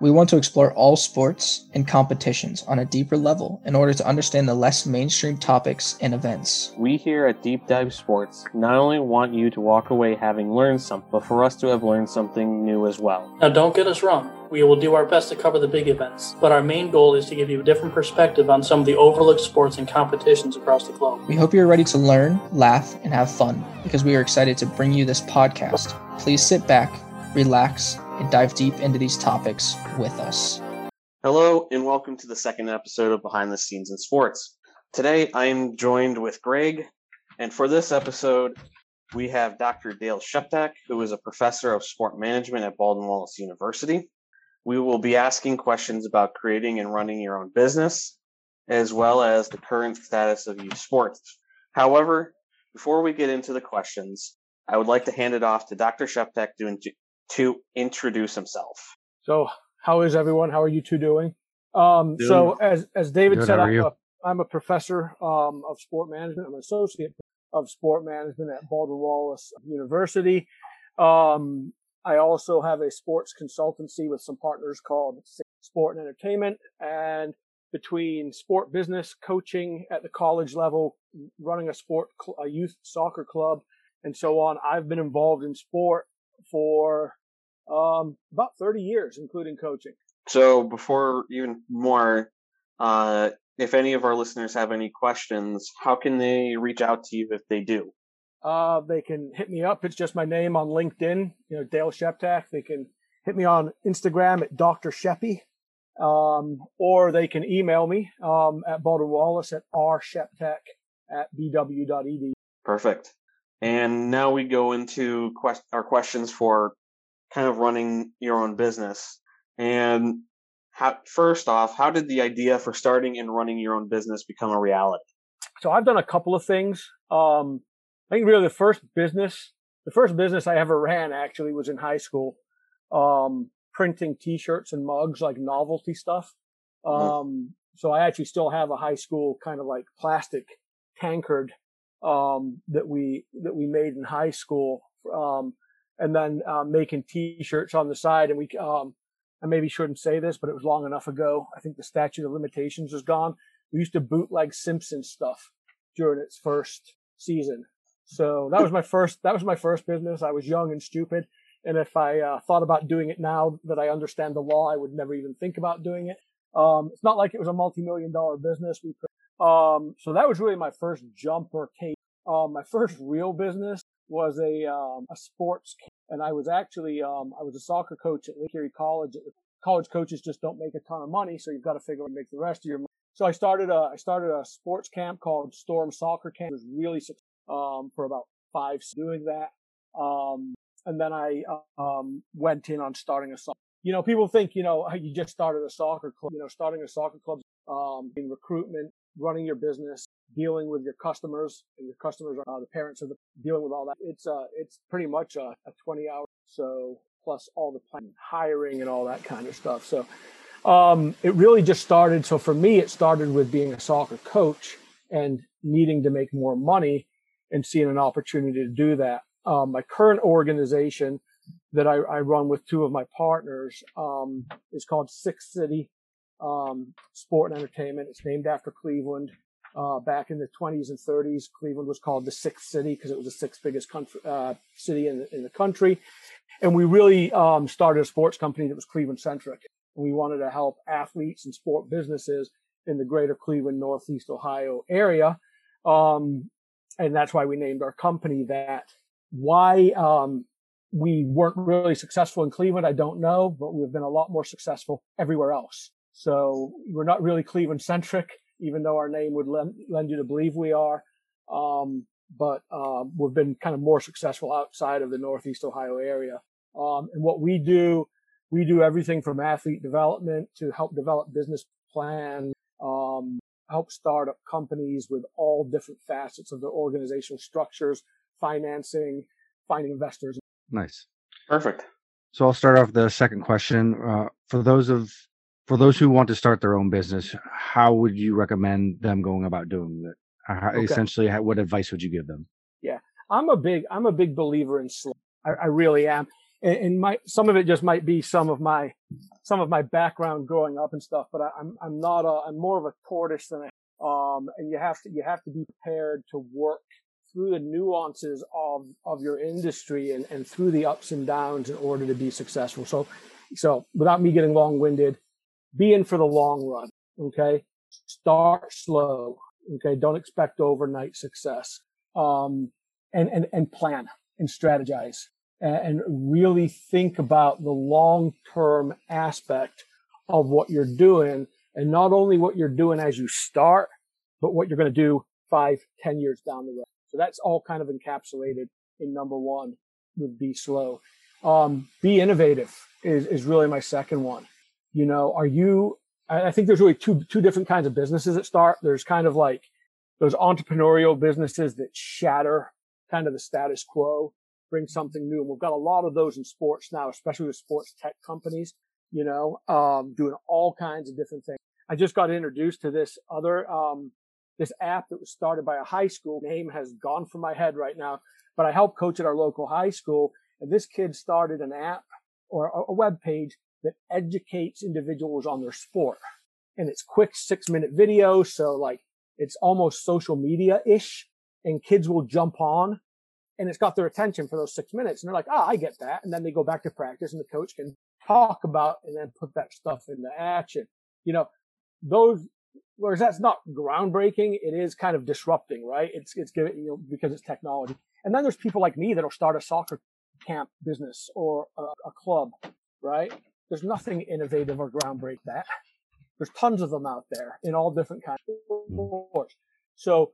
We want to explore all sports and competitions on a deeper level in order to understand the less mainstream topics and events. We here at Deep Dive Sports not only want you to walk away having learned something, but for us to have learned something new as well. Now don't get us wrong, we will do our best to cover the big events, but our main goal is to give you a different perspective on some of the overlooked sports and competitions across the globe. We hope you're ready to learn, laugh, and have fun, because we are excited to bring you this podcast. Please sit back, relax, and dive deep into these topics with us. Hello, and welcome to the second episode of Behind the Scenes in Sports. Today, I am joined with Greg, and for this episode, we have Dr. Dale Sheptak, who is a professor of sport management at Baldwin Wallace University. We will be asking questions about creating and running your own business, as well as the current status of youth sports. However, before we get into the questions, I would like to hand it off to Dr. Sheptak to introduce himself. So how is everyone? How are you two doing? So as David said, I'm a professor of sport management. I'm an associate of sport management at Baldwin Wallace University. I also have a sports consultancy with some partners called Six City Sport and Entertainment. And between sport business, coaching at the college level, running a youth soccer club, and so on, I've been involved in sport for about 30 years, including coaching. So before even more, if any of our listeners have any questions, how can they reach out to you if they do? They can hit me up. It's just my name on LinkedIn, Dale Sheptak. They can hit me on Instagram at Dr. Sheppy, or they can email me at Baldwin Wallace at rsheptak@bw.edu. Perfect. And now we go into our questions for kind of running your own business. And first off, how did the idea for starting and running your own business become a reality? So I've done a couple of things. I think really the first business I ever ran actually was in high school, printing T-shirts and mugs, like novelty stuff. So I actually still have a high school kind of like plastic tankard that we made in high school, and then making T-shirts on the side. And we I maybe shouldn't say this, but it was long enough ago. I think the statute of limitations was gone. We used to bootleg Simpsons stuff during its first season. So that was my first business. I was young and stupid, and if I thought about doing it now that I understand the law, I would never even think about doing it. It's not like it was a multi-million-dollar business. So that was really my first jump or take. My first real business was a sports camp. And I was actually, I was a soccer coach at Lake Erie College. College coaches just don't make a ton of money, so you've got to figure out how to make the rest of your money. So I started a sports camp called Storm Soccer Camp. It was really successful, for about 5 years doing that. And then I, went in on starting a soccer. People think, you just started a soccer club, starting a soccer club, in recruitment, running your business, dealing with your customers, and your customers are the parents of dealing with all that. It's pretty much a 20-hour, so plus all the planning, hiring, and all that kind of stuff. So it really just started. So for me, it started with being a soccer coach and needing to make more money and seeing an opportunity to do that. My current organization that I run with two of my partners is called Six City Sport and Entertainment. It's named after Cleveland. Back in the 20s and 30s, Cleveland was called the Sixth City because it was the sixth biggest city in the country. And we really started a sports company that was Cleveland-centric. We wanted to help athletes and sport businesses in the greater Cleveland, Northeast Ohio area. And that's why we named our company that. Why we weren't really successful in Cleveland, I don't know, but we've been a lot more successful everywhere else. So we're not really Cleveland-centric, even though our name would lend you to believe we are. But we've been kind of more successful outside of the Northeast Ohio area. And what we do everything from athlete development to help develop business plans, help start up companies with all different facets of their organizational structures, financing, finding investors. Nice. Perfect. So I'll start off the second question. For those who want to start their own business, how would you recommend them going about doing that? Okay. Essentially, what advice would you give them? Yeah, I'm a big believer in slow. I really am. and my, some of it just might be some of my background growing up and stuff, but I'm more of a tortoise than a, and you have to be prepared to work through the nuances of your industry and through the ups and downs in order to be successful. So without me getting long winded, be in for the long run. Okay. Start slow. Okay. Don't expect overnight success. And plan and strategize and really think about the long-term aspect of what you're doing, and not only what you're doing as you start, but what you're going to do 5-10 years down the road. So that's all kind of encapsulated in number one would be slow. Be innovative is really my second one. You know, I think there's really two different kinds of businesses that start. There's kind of like those entrepreneurial businesses that shatter kind of the status quo, bring something new. And we've got a lot of those in sports now, especially with sports tech companies, you know, doing all kinds of different things. I just got introduced to this other, this app that was started by a high school. Name has gone from my head right now, but I helped coach at our local high school. And this kid started an app or a web page that educates individuals on their sport. And it's quick 6-minute video. So like it's almost social media-ish, and kids will jump on, and it's got their attention for those 6 minutes. And they're like, oh, I get that. And then they go back to practice, and the coach can talk about and then put that stuff into action. You know, whereas that's not groundbreaking, it is kind of disrupting, right? It's giving, you know, because it's technology. And then there's people like me that'll start a soccer camp business or a club, right? There's nothing innovative or groundbreaking that. There's tons of them out there in all different kinds of sports. So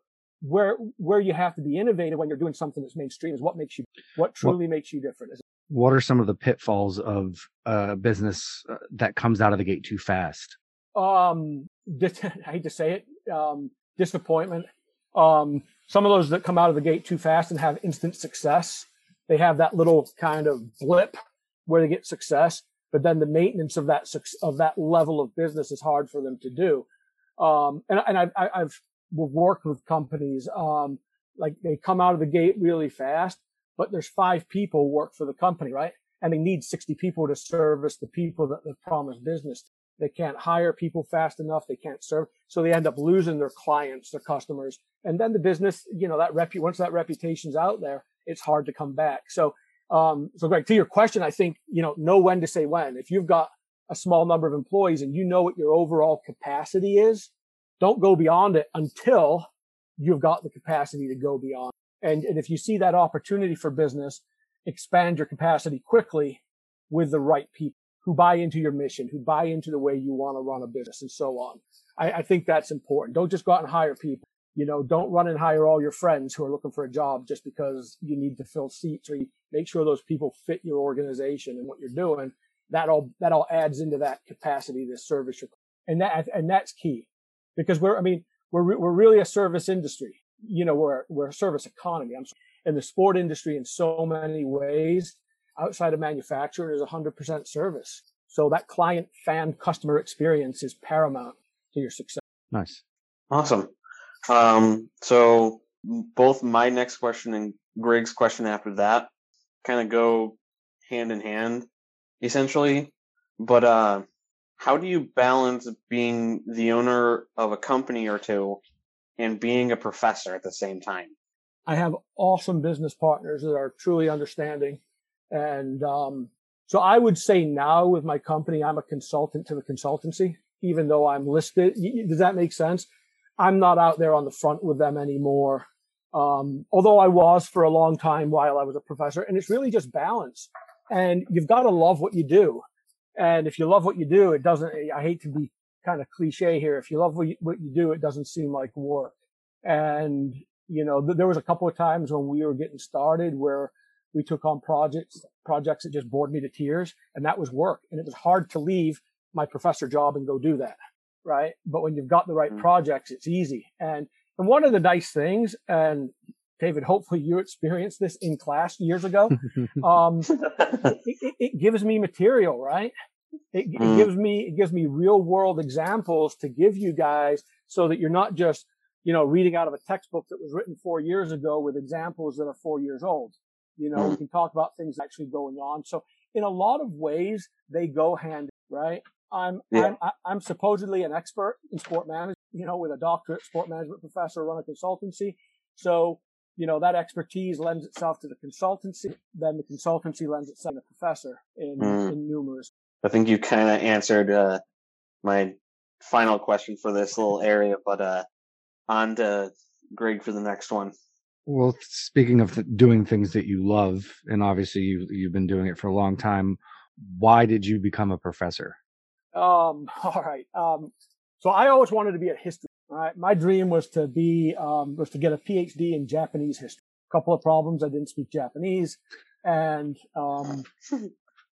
where you have to be innovative when you're doing something that's mainstream is what truly makes you different. What are some of the pitfalls of a business that comes out of the gate too fast? I hate to say it, disappointment. Some of those that come out of the gate too fast and have instant success, they have that little kind of blip where they get success, but then the maintenance of that level of business is hard for them to do. We've worked with companies, like they come out of the gate really fast, but there's 5 people work for the company, right? And they need 60 people to service the people that they promised business. They can't hire people fast enough. They can't serve. So they end up losing their clients, their customers. And then the business, you know, once that reputation's out there, it's hard to come back. So Greg, to your question, I think, you know when to say when. If you've got a small number of employees and you know what your overall capacity is, don't go beyond it until you've got the capacity to go beyond. And if you see that opportunity for business, expand your capacity quickly with the right people who buy into your mission, who buy into the way you want to run a business and so on. I think that's important. Don't just go out and hire people. You know, don't run and hire all your friends who are looking for a job just because you need to fill seats, or you make sure those people fit your organization and what you're doing. That all adds into that capacity to service your, and that's key. Because we're really a service industry. You know, we're a service economy. And the sport industry in so many ways outside of manufacturing is 100% service. So that client, fan, customer experience is paramount to your success. Nice. Awesome. So both my next question and Greg's question after that kind of go hand in hand essentially. But, how do you balance being the owner of a company or two and being a professor at the same time? I have awesome business partners that are truly understanding. And so I would say now with my company, I'm a consultant to the consultancy, even though I'm listed. Does that make sense? I'm not out there on the front with them anymore, although I was for a long time while I was a professor. And it's really just balance. And you've got to love what you do. And if you love what you do, it doesn't, I hate to be kind of cliche here. If you love what you do, it doesn't seem like work. And, you know, there was a couple of times when we were getting started where we took on projects that just bored me to tears. And that was work. And it was hard to leave my professor job and go do that. Right. But when you've got the right projects, it's easy. And one of the nice things, and David, hopefully you experienced this in class years ago. It gives me material, right? It gives me real world examples to give you guys so that you're not just, you know, reading out of a textbook that was written 4 years ago with examples that are 4 years old. You know, we can talk about things actually going on. So in a lot of ways, they go hand, right? I'm supposedly an expert in sport management, you know, with a doctorate, sport management professor, run a consultancy. So, you know, that expertise lends itself to the consultancy. Then the consultancy lends itself to the professor in numerous. I think you kind of answered my final question for this little area, but on to Greg for the next one. Well, speaking of doing things that you love, and obviously you've been doing it for a long time, why did you become a professor? All right. So I always wanted to be a history. All right. My dream was to be, was to get a PhD in Japanese history. A couple of problems. I didn't speak Japanese and,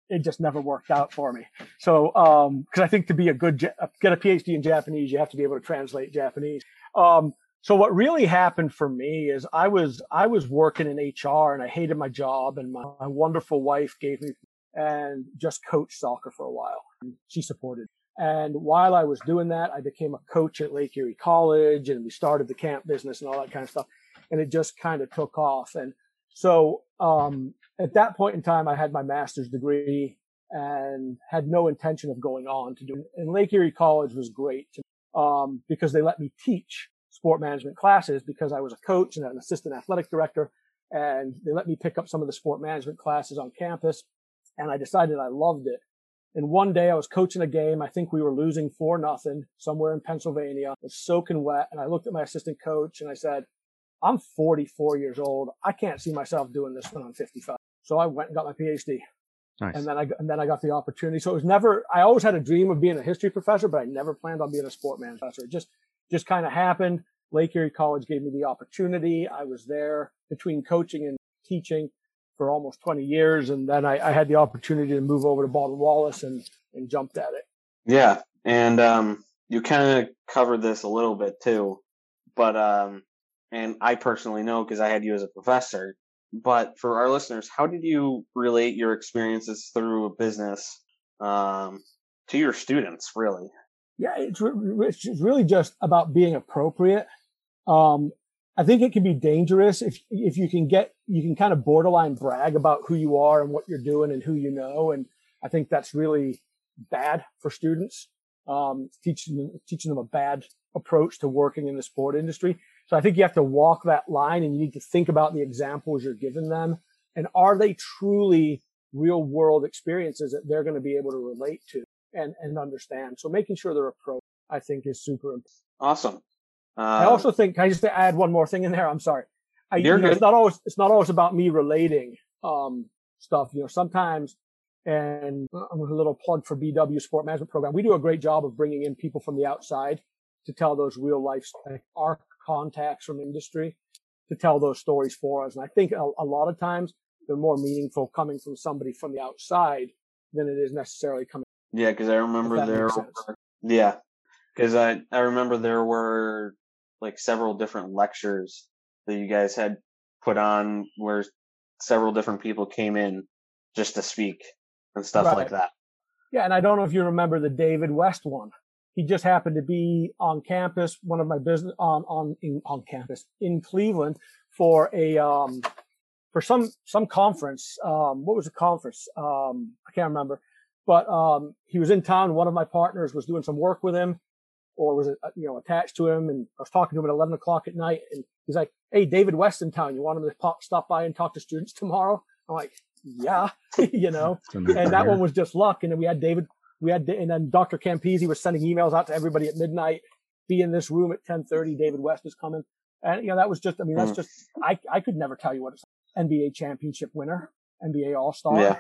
it just never worked out for me. So, cause I think to be a good, get a PhD in Japanese, you have to be able to translate Japanese. So what really happened for me is I was working in HR and I hated my job, and my wonderful wife gave me and just coached soccer for a while. She supported. And while I was doing that, I became a coach at Lake Erie College, and we started the camp business and all that kind of stuff. And it just kind of took off. And so at that point in time, I had my master's degree and had no intention of going on to do it. And Lake Erie College was great because they let me teach sport management classes because I was a coach and an assistant athletic director. And they let me pick up some of the sport management classes on campus. And I decided I loved it. And one day I was coaching a game. I think we were losing 4-0 somewhere in Pennsylvania. It was soaking wet. And I looked at my assistant coach and I said, I'm 44 years old. I can't see myself doing this when I'm 55. So I went and got my PhD. Nice. And then I got the opportunity. So it was never, I always had a dream of being a history professor, but I never planned on being a sport management professor. It just kind of happened. Lake Erie College gave me the opportunity. I was there between coaching and teaching for almost 20 years. And then I had the opportunity to move over to Baldwin Wallace and jumped at it. Yeah. And you kind of covered this a little bit too, but and I personally know because I had you as a professor, but for our listeners, how did you relate your experiences through a business to your students, really? Yeah, it's really just about being appropriate. I think it can be dangerous if you can kind of borderline brag about who you are and what you're doing and who you know. And I think that's really bad for students, teaching them a bad approach to working in the sport industry. So I think you have to walk that line, and you need to think about the examples you're giving them. And are they truly real world experiences that they're going to be able to relate to and understand? So making sure they're appropriate, I think, is super important. Awesome. I also think, can I just add one more thing in there? I'm sorry. It's not always about me relating, stuff, you know, sometimes, and I'm a little plug for BW Sport Management Program. We do a great job of bringing in people from the outside to tell those real life, our contacts from industry to tell those stories for us. And I think a lot of times they're more meaningful coming from somebody from the outside than it is necessarily coming. Yeah. Cause I remember there were like several different lectures that you guys had put on where several different people came in just to speak and stuff like that. Yeah. And I don't know if you remember the David West one. He just happened to be on campus, one of my business on campus in Cleveland for a, for some conference. What was the conference? I can't remember, but, he was in town. One of my partners was doing some work with him, or was, you know, attached to him. And I was talking to him at 11 o'clock at night. And he's like, hey, David West in town. You want him to stop by and talk to students tomorrow? I'm like, yeah, you know, and that one was just luck. And then we had Dr. Campisi was sending emails out to everybody at midnight, be in this room at 10:30. David West is coming. And, you know, that was just, I mean, that's just, I could never tell you what it's like. NBA championship winner, NBA all-star, yeah.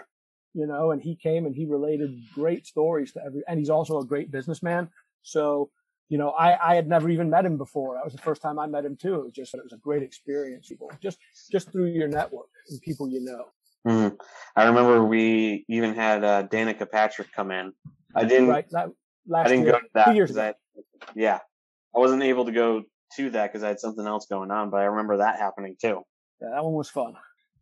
You know, and he came and he related great stories to and he's also a great businessman. So, you know, I had never even met him before. That was the first time I met him too. It was a great experience. Just through your network and people you know. Mm-hmm. I remember we even had Danica Patrick come in. I didn't go to that. 2 years ago. I wasn't able to go to that because I had something else going on. But I remember that happening too. Yeah, that one was fun.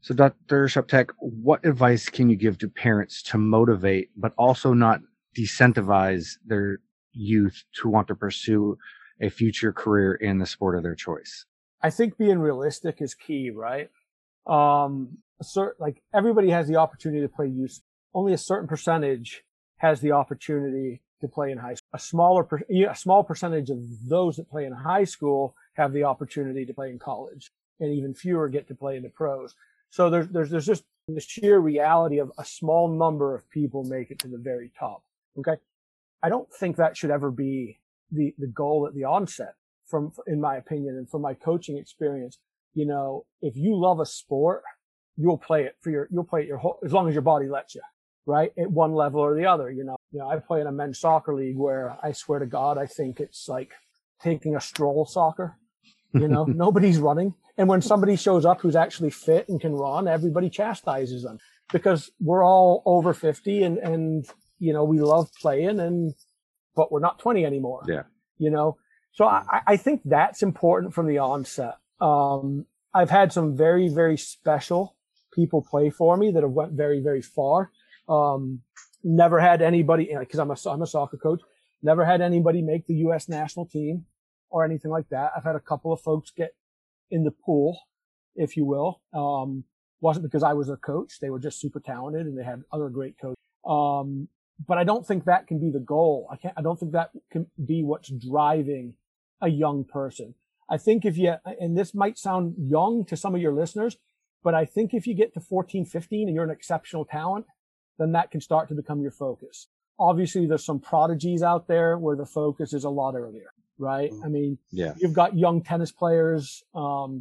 So, Dr. Sheptek, what advice can you give to parents to motivate, but also not disincentivize their youth to want to pursue a future career in the sport of their choice? I think being realistic is key, right? Like everybody has the opportunity to play youth. only a certain percentage has the opportunity to play in high school. A small percentage of those that play in high school have the opportunity to play in college, and even fewer get to play in the pros. So there's just the sheer reality of a small number of people make it to the very top. Okay. I don't think that should ever be the goal at the onset, in my opinion, and from my coaching experience. You know, if you love a sport, you'll play it your whole, as long as your body lets you, right? At one level or the other, you know, I play in a men's soccer league where I swear to God, I think it's like taking a stroll soccer, you know, nobody's running. And when somebody shows up who's actually fit and can run, everybody chastises them because we're all over 50 and, you know, we love playing but we're not 20 anymore. Yeah. You know, so I think that's important from the onset. I've had some very, very special people play for me that have went very, very far. Never had anybody, because I'm a soccer coach, never had anybody make the U.S. national team or anything like that. I've had a couple of folks get in the pool, if you will. Wasn't because I was a coach. They were just super talented and they had other great coaches. But I don't think that can be the goal. I don't think that can be what's driving a young person. I think if you, and this might sound young to some of your listeners, but I think if you get to 14, 15 and you're an exceptional talent, then that can start to become your focus. Obviously, there's some prodigies out there where the focus is a lot earlier, right? I mean, yeah. You've got young tennis players, swimmers.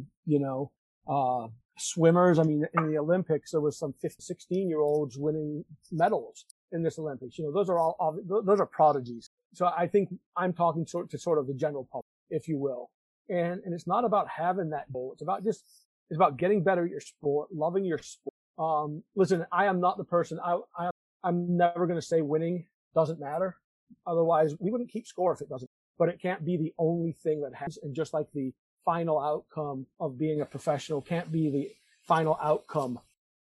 I mean, in the Olympics, there was some 15, 16-year-olds winning medals in this Olympics. You know, those are prodigies. So I think I'm talking to sort of the general public, if you will. And it's not about having that goal. It's about getting better at your sport, loving your sport. Listen, I am not the person. I'm never going to say winning doesn't matter. Otherwise, we wouldn't keep score if it doesn't. But it can't be the only thing that happens. And just like the final outcome of being a professional can't be the final outcome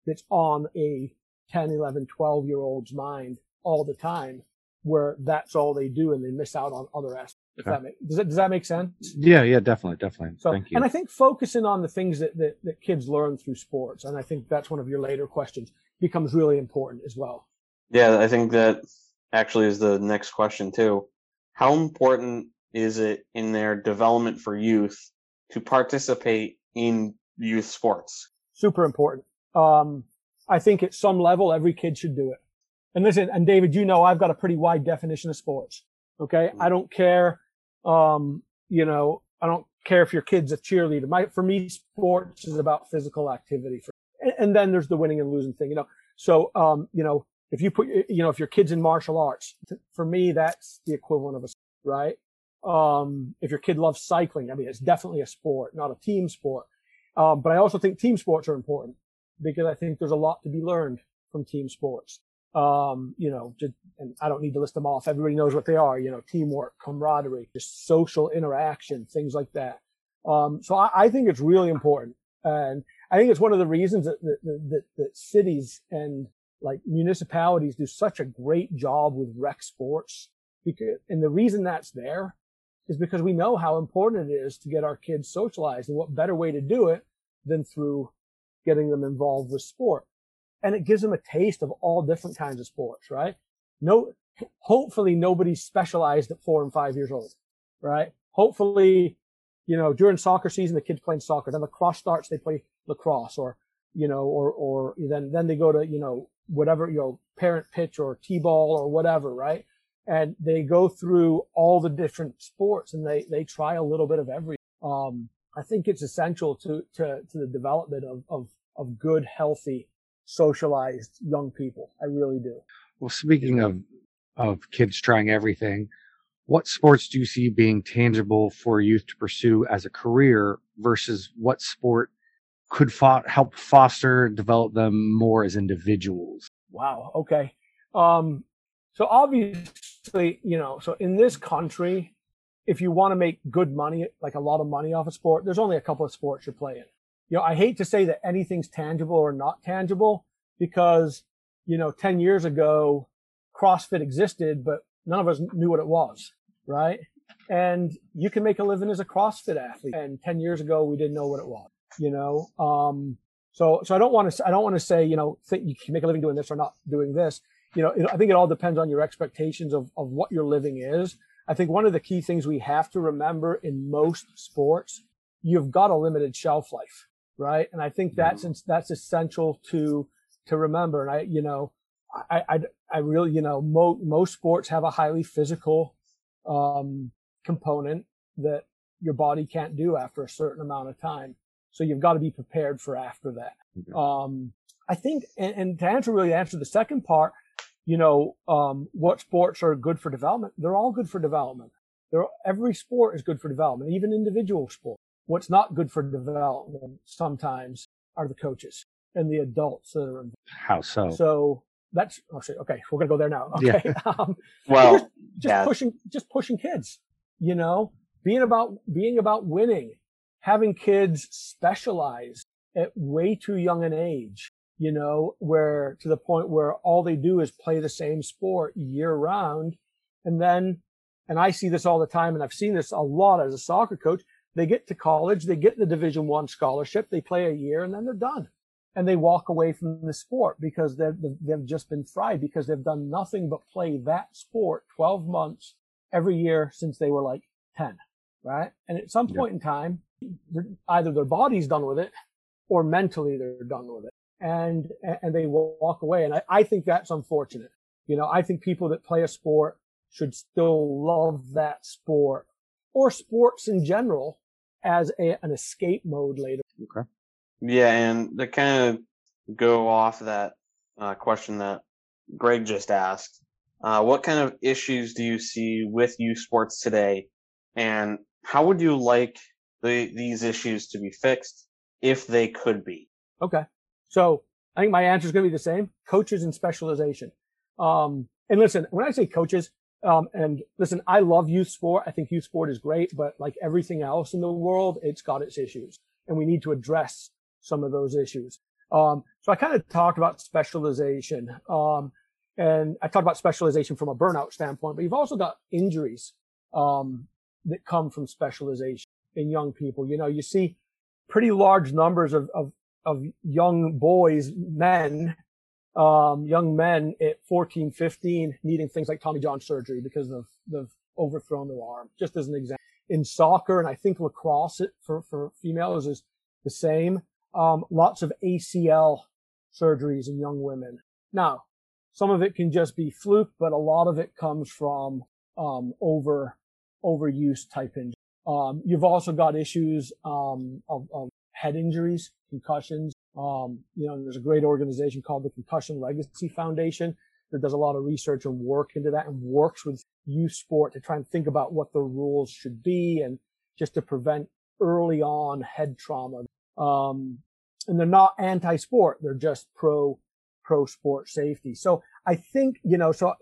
that's on a 10, 11, 12-year-old's mind all the time, where that's all they do and they miss out on other aspects. Does that make sense? Yeah, definitely. So, thank you. And I think focusing on the things that kids learn through sports, and I think that's one of your later questions, becomes really important as well. Yeah, I think that actually is the next question too. How important is it in their development for youth to participate in youth sports? Super important. I think at some level, every kid should do it. And listen, and David, you know, I've got a pretty wide definition of sports. Okay. I don't care. I don't care if your kid's a cheerleader. For me, sports is about physical activity. And then there's the winning and losing thing, you know. So, if your kid's in martial arts, for me, that's the equivalent of a, right? If your kid loves cycling, I mean, it's definitely a sport, not a team sport. But I also think team sports are important because I think there's a lot to be learned from team sports. And I don't need to list them off. Everybody knows what they are, you know, teamwork, camaraderie, just social interaction, things like that. So I think it's really important. And I think it's one of the reasons that cities and like municipalities do such a great job with rec sports. And the reason that's there is because we know how important it is to get our kids socialized, and what better way to do it than through getting them involved with sport. And it gives them a taste of all different kinds of sports, right? Hopefully nobody's specialized at 4 and 5 years old, right? Hopefully, you know, during soccer season, the kid's playing soccer. Then lacrosse starts, they play lacrosse or then they go to, you know, whatever, you know, parent pitch or T-ball or whatever, right? And they go through all the different sports and they try a little bit of everything. I think it's essential to the development of good, healthy, socialized young people. I really do. Well, speaking of kids trying everything, what sports do you see being tangible for youth to pursue as a career versus what sport could help foster, develop them more as individuals? Wow. Okay. So obviously, you know, so in this country, if you want to make good money, like a lot of money off a sport, there's only a couple of sports you're playing. You know, I hate to say that anything's tangible or not tangible because, you know, 10 years ago, CrossFit existed, but none of us knew what it was, right? And you can make a living as a CrossFit athlete. And 10 years ago, we didn't know what it was, you know? So I don't want to say, you know, think you can make a living doing this or not doing this. You know, I think it all depends on your expectations of what your living is. I think one of the key things we have to remember in most sports, you've got a limited shelf life, right? And I think that's essential to remember. And I really, most sports have a highly physical component that your body can't do after a certain amount of time. So you've got to be prepared for after that. Okay. I think, and to really answer the second part, you know, what sports are good for development? They're all good for development. Every sport is good for development, even individual sport. What's not good for development sometimes are the coaches and the adults that are involved. How so? So that's okay. We're gonna go there now. Okay. Yeah. Pushing kids. You know, being about winning, having kids specialize at way too young an age. You know, where to the point where all they do is play the same sport year round. And I see this all the time, and I've seen this a lot as a soccer coach. They get to college, they get the Division I scholarship, they play a year, and then they're done. And they walk away from the sport because they've just been fried because they've done nothing but play that sport 12 months every year since they were like 10, right? And at some point in time, either their body's done with it or mentally they're done with it. And they walk away. And I think that's unfortunate. You know, I think people that play a sport should still love that sport or sports in general as an escape mode later. Okay. Yeah. And to kind of go off that question that Greg just asked, what kind of issues do you see with youth sports today? And how would you like these issues to be fixed if they could be? Okay. So I think my answer is going to be the same: coaches and specialization. And listen, when I say coaches, and listen, I love youth sport. I think youth sport is great, but like everything else in the world, it's got its issues, and we need to address some of those issues. So I kind of talked about specialization, and I talked about specialization from a burnout standpoint, but you've also got injuries that come from specialization in young people. You know, you see pretty large numbers of young boys, young men at 14, 15 needing things like Tommy John surgery because they've overthrown their arm, just as an example. In soccer, and I think lacrosse for females is the same, lots of ACL surgeries in young women. Now, some of it can just be fluke, but a lot of it comes from overuse type injury. You've also got issues of head injuries, concussions. You know, there's a great organization called the Concussion Legacy Foundation that does a lot of research and work into that and works with youth sport to try and think about what the rules should be and just to prevent early on head trauma. And they're not anti-sport. They're just pro sport safety. So I think, so,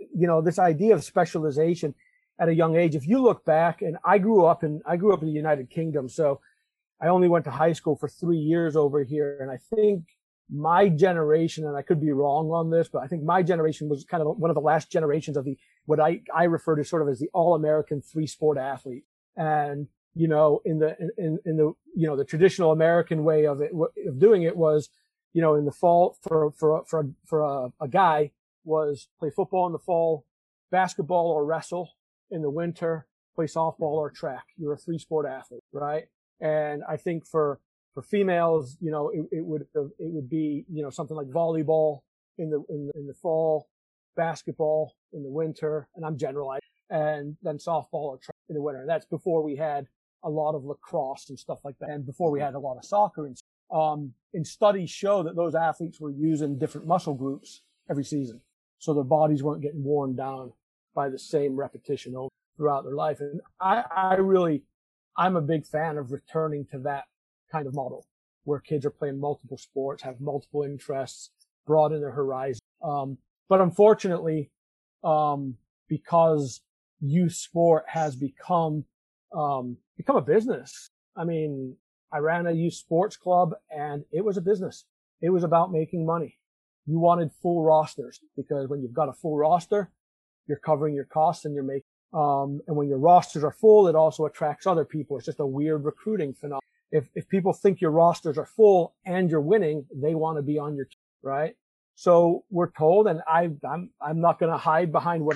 this idea of specialization at a young age, if you look back, and I grew up in the United Kingdom. So I only went to high school for 3 years over here. And I think my generation, and I could be wrong on this, but I think my generation was kind of one of the last generations of what I refer to sort of as the all-American three-sport athlete. And, you know, in the the traditional American way of doing it was, you know, in the fall for a guy was play football in the fall, basketball or wrestle in the winter, play softball or track. You're a three-sport athlete, right? And I think for females, you know, it would be, you know, something like volleyball in the fall, basketball in the winter, and I'm generalizing, and then softball or track in the winter. That's before we had a lot of lacrosse and stuff like that, and before we had a lot of soccer. And studies show that those athletes were using different muscle groups every season, so their bodies weren't getting worn down by the same repetition throughout their life. And I'm a big fan of returning to that kind of model where kids are playing multiple sports, have multiple interests, broaden their horizon. But unfortunately, because youth sport has become a business. I mean, I ran a youth sports club and it was a business. It was about making money. You wanted full rosters because when you've got a full roster, you're covering your costs and you're making. And when your rosters are full, it also attracts other people. It's just a weird recruiting phenomenon. If people think your rosters are full and you're winning, they want to be on your team, right? So we're told, and I'm not going to hide behind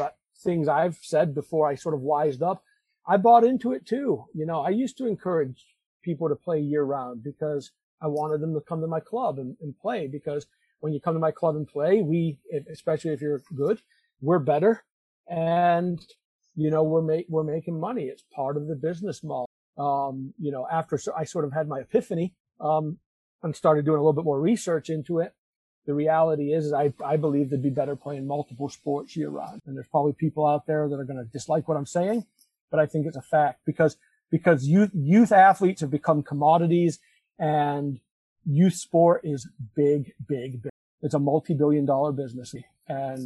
things I've said before I sort of wised up. I bought into it too. You know, I used to encourage people to play year round because I wanted them to come to my club and play, because when you come to my club and play, especially if you're good, we're better. And, you know, we're making money. It's part of the business model. You know, after I sort of had my epiphany, and started doing a little bit more research into it, the reality is I believe it'd be better playing multiple sports year round. And there's probably people out there that are going to dislike what I'm saying, but I think it's a fact because youth athletes have become commodities, and youth sport is big, big, big. It's a multi-billion-dollar business, and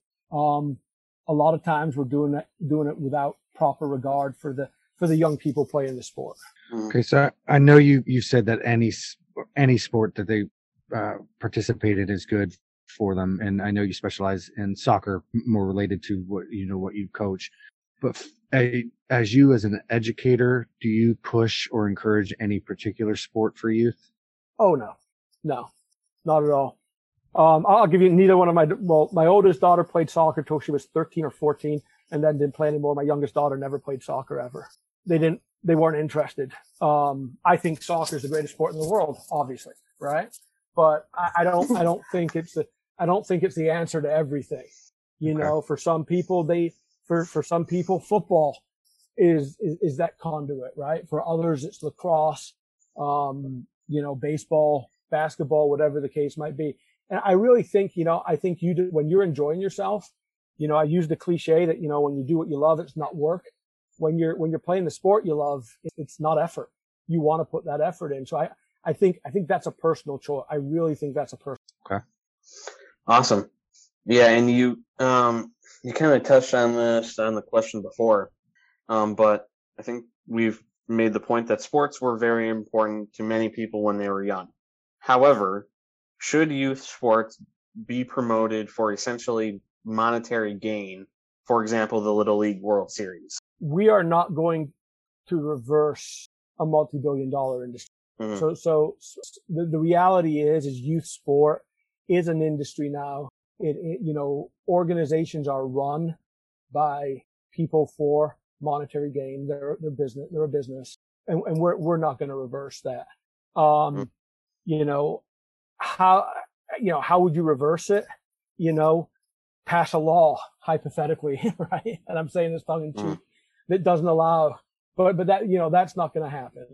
a lot of times we're doing it without proper regard for the young people playing the sport. Okay, so I know you said that any sport that they participated is good for them, and I know you specialize in soccer, more related to what you coach. But as an educator, do you push or encourage any particular sport for youth? Oh, no, not at all. I'll give you neither one of my oldest daughter played soccer till she was 13 or 14 and then didn't play anymore. My youngest daughter never played soccer ever. They weren't interested. I think soccer is the greatest sport in the world, obviously. Right. But I don't think it's the answer to everything. You know, for some people, football is that conduit, right? For others, it's lacrosse, baseball, basketball, whatever the case might be. And I really think, I think you do when you're enjoying yourself. You know, I use the cliche that, when you do what you love, it's not work. When you're playing the sport you love, it's not effort. You want to put that effort in. So I think that's a personal choice. I really think that's a personal. Okay. Awesome. Yeah. And you kind of touched on this on the question before, but I think we've made the point that sports were very important to many people when they were young. However, should youth sports be promoted for essentially monetary gain? For example, the Little League World Series. We are not going to reverse a multi-billion-dollar industry. Mm-hmm. So the reality is youth sport is an industry now. It organizations are run by people for monetary gain. They're a business, and we're not going to reverse that. Mm-hmm. How would you reverse it? Pass a law, hypothetically, right? And I'm saying this tongue in cheek, that doesn't allow, but that, that's not going to happen.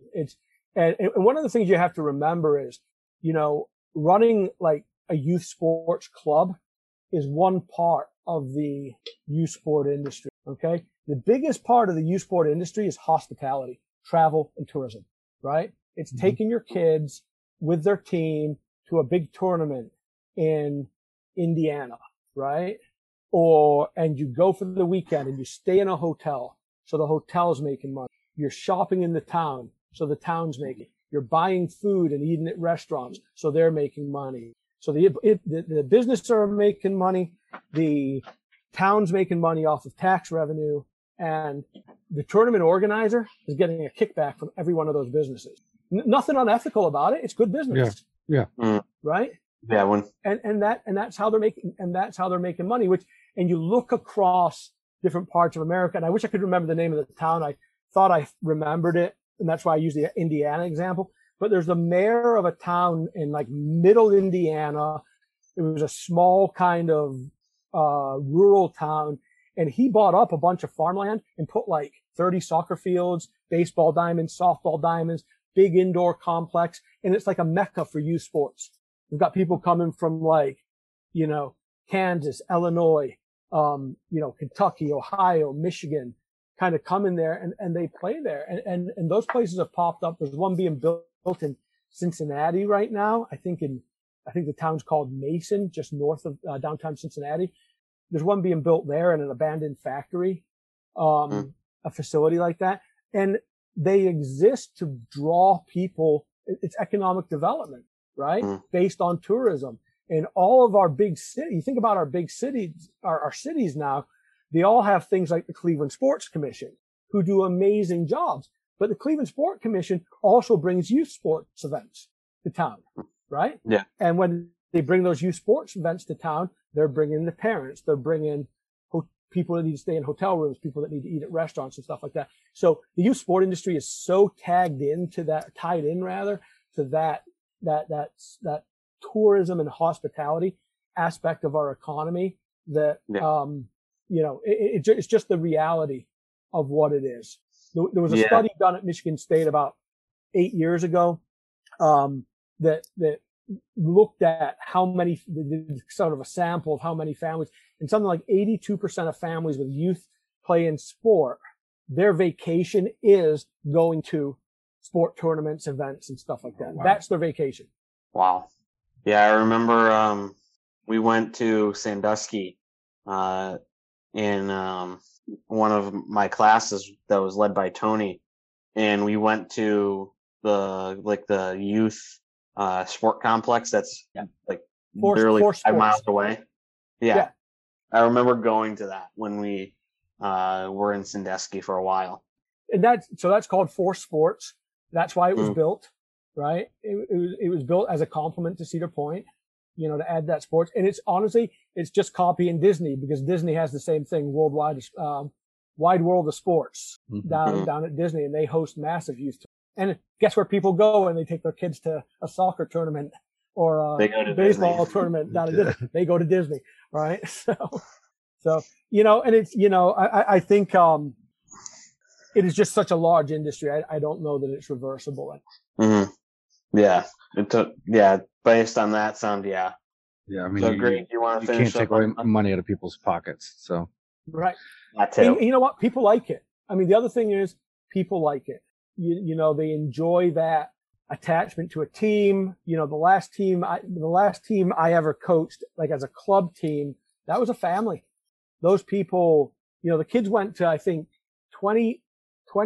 And one of the things you have to remember is, running like a youth sports club is one part of the youth sport industry. Okay. The biggest part of the youth sport industry is hospitality, travel, and tourism, right? It's taking your kids with their team to a big tournament in Indiana, right? And you go for the weekend and you stay in a hotel. So the hotel's making money. You're shopping in the town. So the town's making. You're buying food and eating at restaurants. So they're making money. So the businesses are making money. The town's making money off of tax revenue, and the tournament organizer is getting a kickback from every one of those businesses. Nothing unethical about it. It's good business. Yeah. Right. Yeah. And that's how they're making money. And you look across different parts of America, and I wish I could remember the name of the town. I thought I remembered it, and that's why I use the Indiana example. But there's the mayor of a town in like middle Indiana. It was a small kind of rural town, and he bought up a bunch of farmland and put like 30 soccer fields, baseball diamonds, softball diamonds, big indoor complex, and it's like a mecca for youth sports. We've got people coming from like, Kansas, Illinois, Kentucky, Ohio, Michigan, kind of come in there and they play there. And those places have popped up. There's one being built in Cincinnati right now. I think the town's called Mason, just north of downtown Cincinnati. There's one being built there in an abandoned factory, a facility like that. And they exist to draw people. It's economic development, right? Based on tourism. And all of our big cities, you think about our big cities, our cities now, they all have things like the Cleveland Sports Commission, who do amazing jobs. But the Cleveland Sports Commission also brings youth sports events to town, right? Yeah. And when they bring those youth sports events to town, they're bringing the parents, they're bringing people that need to stay in hotel rooms, people that need to eat at restaurants and stuff like that. So the youth sport industry is so tied in to that tourism and hospitality aspect of our economy that, yeah. It's just the reality of what it is. There was a study done at Michigan State about 8 years ago, that looked at how many, sort of a sample of how many families, and something like 82% of families with youth playing sport, their vacation is going to sport tournaments, events, and stuff like that. Oh, wow. That's their vacation. Wow. Yeah, I remember we went to Sandusky in one of my classes that was led by Tony, and we went to the youth sport complex that's barely 5 miles away. Yeah. I remember going to that when we were in Sandusky for a while. And that's called Force Sports. That's why it was built, right? It was built as a complement to Cedar Point, to add that sports. And it's just copying Disney, because Disney has the same thing worldwide, Wide World of Sports down at Disney, and they host massive youth. And guess where people go when they take their kids to a soccer tournament or a baseball tournament down at Disney? They go to Disney, right? I think it is just such a large industry. I don't know that it's reversible. Mm-hmm. Yeah. Based on that sound, yeah. Yeah, I mean, so great. You want to finish? You can't take away money out of people's pockets, so. Right. That's it. You know what? People like it. I mean, the other thing is people like it. They enjoy that attachment to a team. The last team I ever coached, like as a club team, that was a family. Those people, the kids went to, I think 20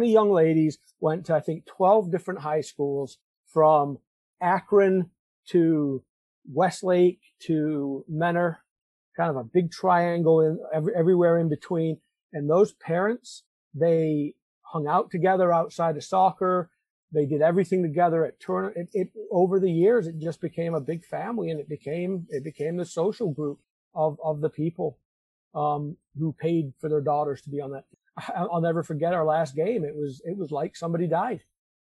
young ladies went to, I think 12 different high schools, from Akron to Westlake to Mentor, kind of a big triangle in everywhere in between. And those parents, they hung out together outside of soccer. They did everything together at tournament. Over the years, it just became a big family, and it became the social group of the people who paid for their daughters to be on that. I'll never forget our last game. It was like somebody died.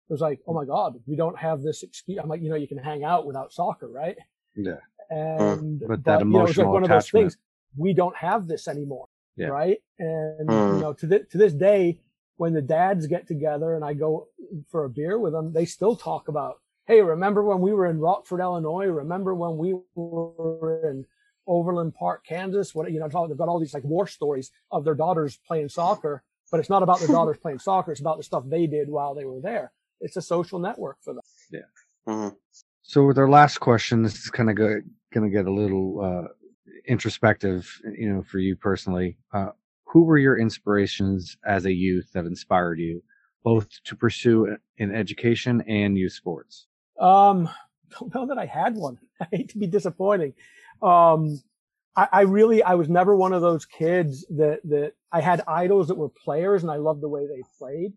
It was like, oh my God, we don't have this excuse. I'm like, you can hang out without soccer, right? Yeah. And but that emotional it's like one of those things. We don't have this anymore, right? And to this day, when the dads get together and I go for a beer with them, they still talk about, hey, remember when we were in Rockford, Illinois? Remember when we were in Overland Park, Kansas? They've got all these war stories of their daughters playing soccer, but it's not about their daughters playing soccer. It's about the stuff they did while they were there. It's a social network for them. Yeah. Mm-hmm. So with our last question, this is kind of going to get a little introspective, for you personally. Who were your inspirations as a youth that inspired you, both to pursue in education and youth sports? Don't know that I had one. I hate to be disappointing. I was never one of those kids that I had idols that were players, and I loved the way they played.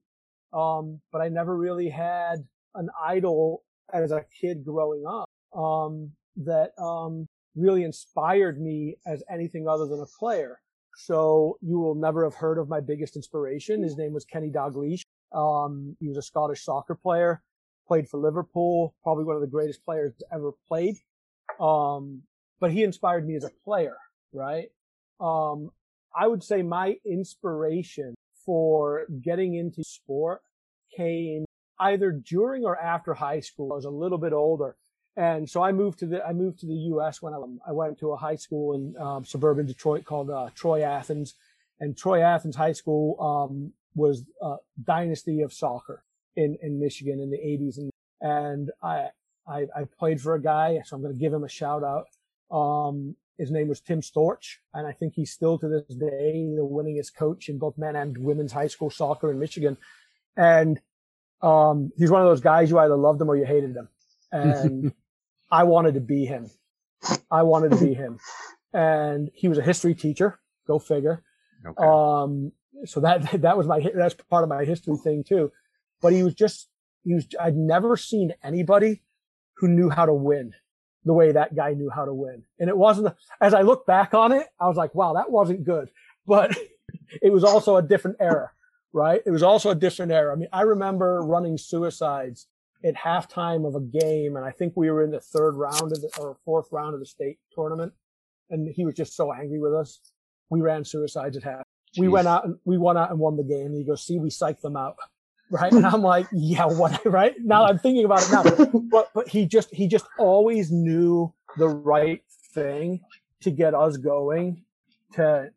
But I never really had an idol as a kid growing up that really inspired me as anything other than a player. So you will never have heard of my biggest inspiration. His name was Kenny Dalglish. He was a Scottish soccer player, played for Liverpool, probably one of the greatest players ever played. But he inspired me as a player, right? I would say my inspiration for getting into sport came either during or after high school. I was a little bit older. And so I moved to the U.S. when I went to a high school in suburban Detroit called Troy Athens, and Troy Athens High School was a dynasty of soccer in Michigan in the 80s, and I played for a guy, so I'm going to give him a shout out. His name was Tim Storch, and I think he's still to this day the winningest coach in both men and women's high school soccer in Michigan. And he's one of those guys, you either loved him or you hated him. And I wanted to be him. And he was a history teacher. Go figure. Okay. So that's part of my history thing too. But he was just, I'd never seen anybody who knew how to win the way that guy knew how to win. And it wasn't, as I look back on it, I was like, wow, that wasn't good. But it was also a different era, right? It was also a different era. I mean, I remember running suicides at halftime of a game. And I think we were in the third round of the, or fourth round of the state tournament. And he was just so angry with us. We ran suicides at half. Jeez. We went out and won the game. And he goes, see, we psyched them out. Right. And I'm like, yeah, what? Right now I'm thinking about it now, but he just always knew the right thing to get us going to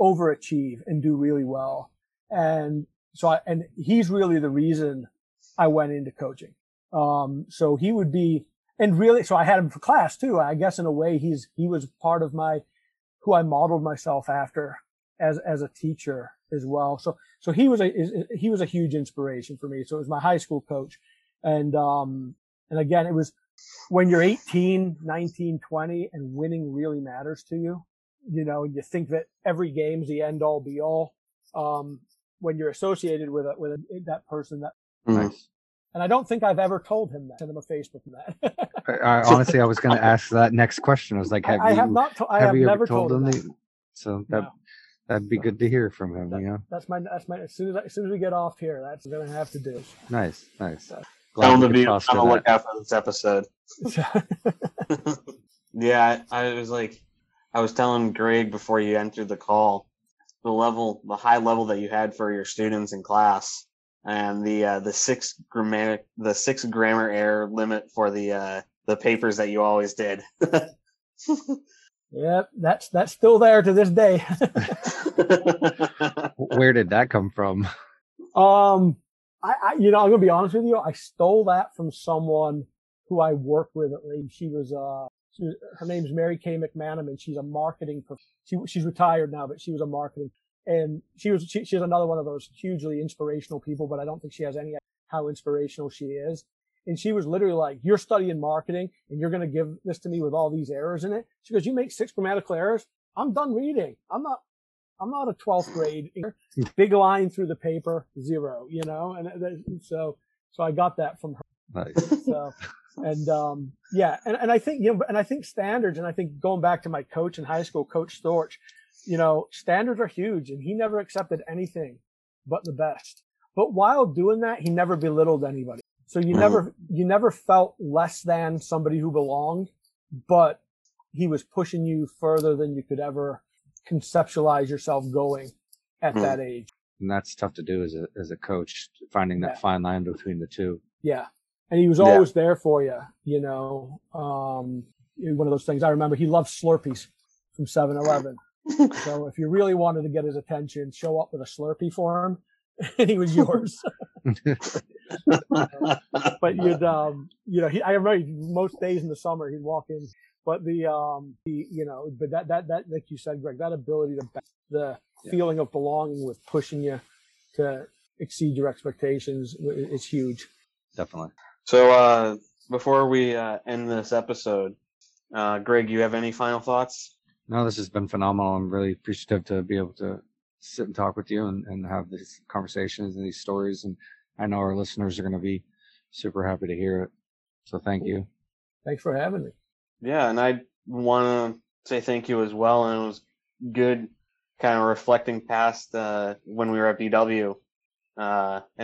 overachieve and do really well. And so and he's really the reason I went into coaching. So he would be, and really, so I had him for class too. I guess in a way he was part of who I modeled myself after as a teacher as well. So he was a huge inspiration for me. So it was my high school coach. And again, it was when you're 18, 19, 20 and winning really matters to you, you know, and you think that every game's the end all be all. When you're associated with that person that, mm-hmm. And I don't think I've ever told him that. Sent him a Facebook from that. Honestly, I was going to ask that next question. I was like, have you ever told him that? So that, no. That'd be good to hear from him. You know, that's my. As soon as we get off here, that's what I'm gonna have to do. Nice. Tell him to be on the lookout for this episode. Yeah, I was telling Greg before you entered the call, the high level that you had for your students in class, and the six grammar error limit for the papers that you always did. Yeah, that's still there to this day. Where did that come from? I'm gonna be honest with you. I stole that from someone who I worked with. She was her name's Mary Kay McManaman. She's a marketing. She's retired now, but she was a marketing, and she's another one of those hugely inspirational people. But I don't think she has any idea how inspirational she is. And she was literally like, you're studying marketing and you're going to give this to me with all these errors in it. She goes, you make 6 grammatical errors. I'm done reading. I'm not a 12th grade. Big line through the paper, 0, you know? And so I got that from her. Nice. So, yeah. And I think, you know, and I think standards, and I think going back to my coach in high school, Coach Storch, you know, standards are huge, and he never accepted anything but the best. But while doing that, he never belittled anybody. So you never felt less than somebody who belonged, but he was pushing you further than you could ever conceptualize yourself going at that age. And that's tough to do as a coach, finding that fine line between the two. Yeah. And he was always there for you, you know, one of those things. I remember he loved Slurpees from 7-Eleven. So if you really wanted to get his attention, show up with a Slurpee for him. And he was yours. But I remember most days in the summer he'd walk in. But that like you said, Greg, that ability to the feeling of belonging with pushing you to exceed your expectations is huge. Definitely. So before we end this episode, Greg, you have any final thoughts? No, this has been phenomenal. I'm really appreciative to be able to sit and talk with you and have these conversations and these stories. And I know our listeners are going to be super happy to hear it. So thank you. Thanks for having me. Yeah. And I want to say thank you as well. And it was good kind of reflecting past when we were at BW. And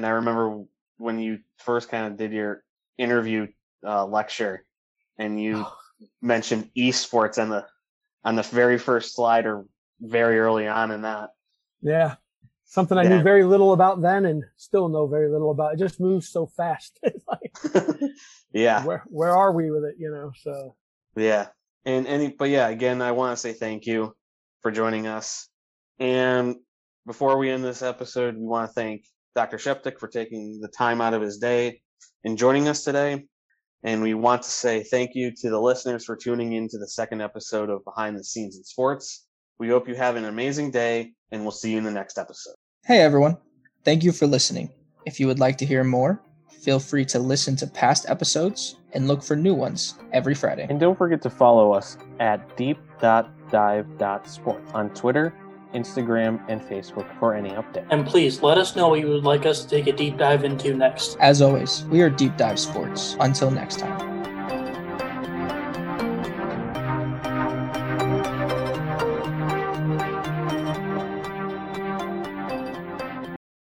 I remember when you first kind of did your interview lecture, and you mentioned esports on the very first slide, or very early on in that. Yeah. Something I knew very little about then and still know very little about. It just moves so fast. It's like, yeah. Where are we with it, you know? So yeah. Again, I want to say thank you for joining us. And before we end this episode, we want to thank Dr. Sheptic for taking the time out of his day and joining us today. And we want to say thank you to the listeners for tuning in to the second episode of Behind the Scenes in Sports. We hope you have an amazing day, and we'll see you in the next episode. Hey, everyone. Thank you for listening. If you would like to hear more, feel free to listen to past episodes and look for new ones every Friday. And don't forget to follow us at deep.dive.sports on Twitter Instagram, and Facebook for any update. And please let us know what you would like us to take a deep dive into next. As always, we are Deep Dive Sports. Until next time.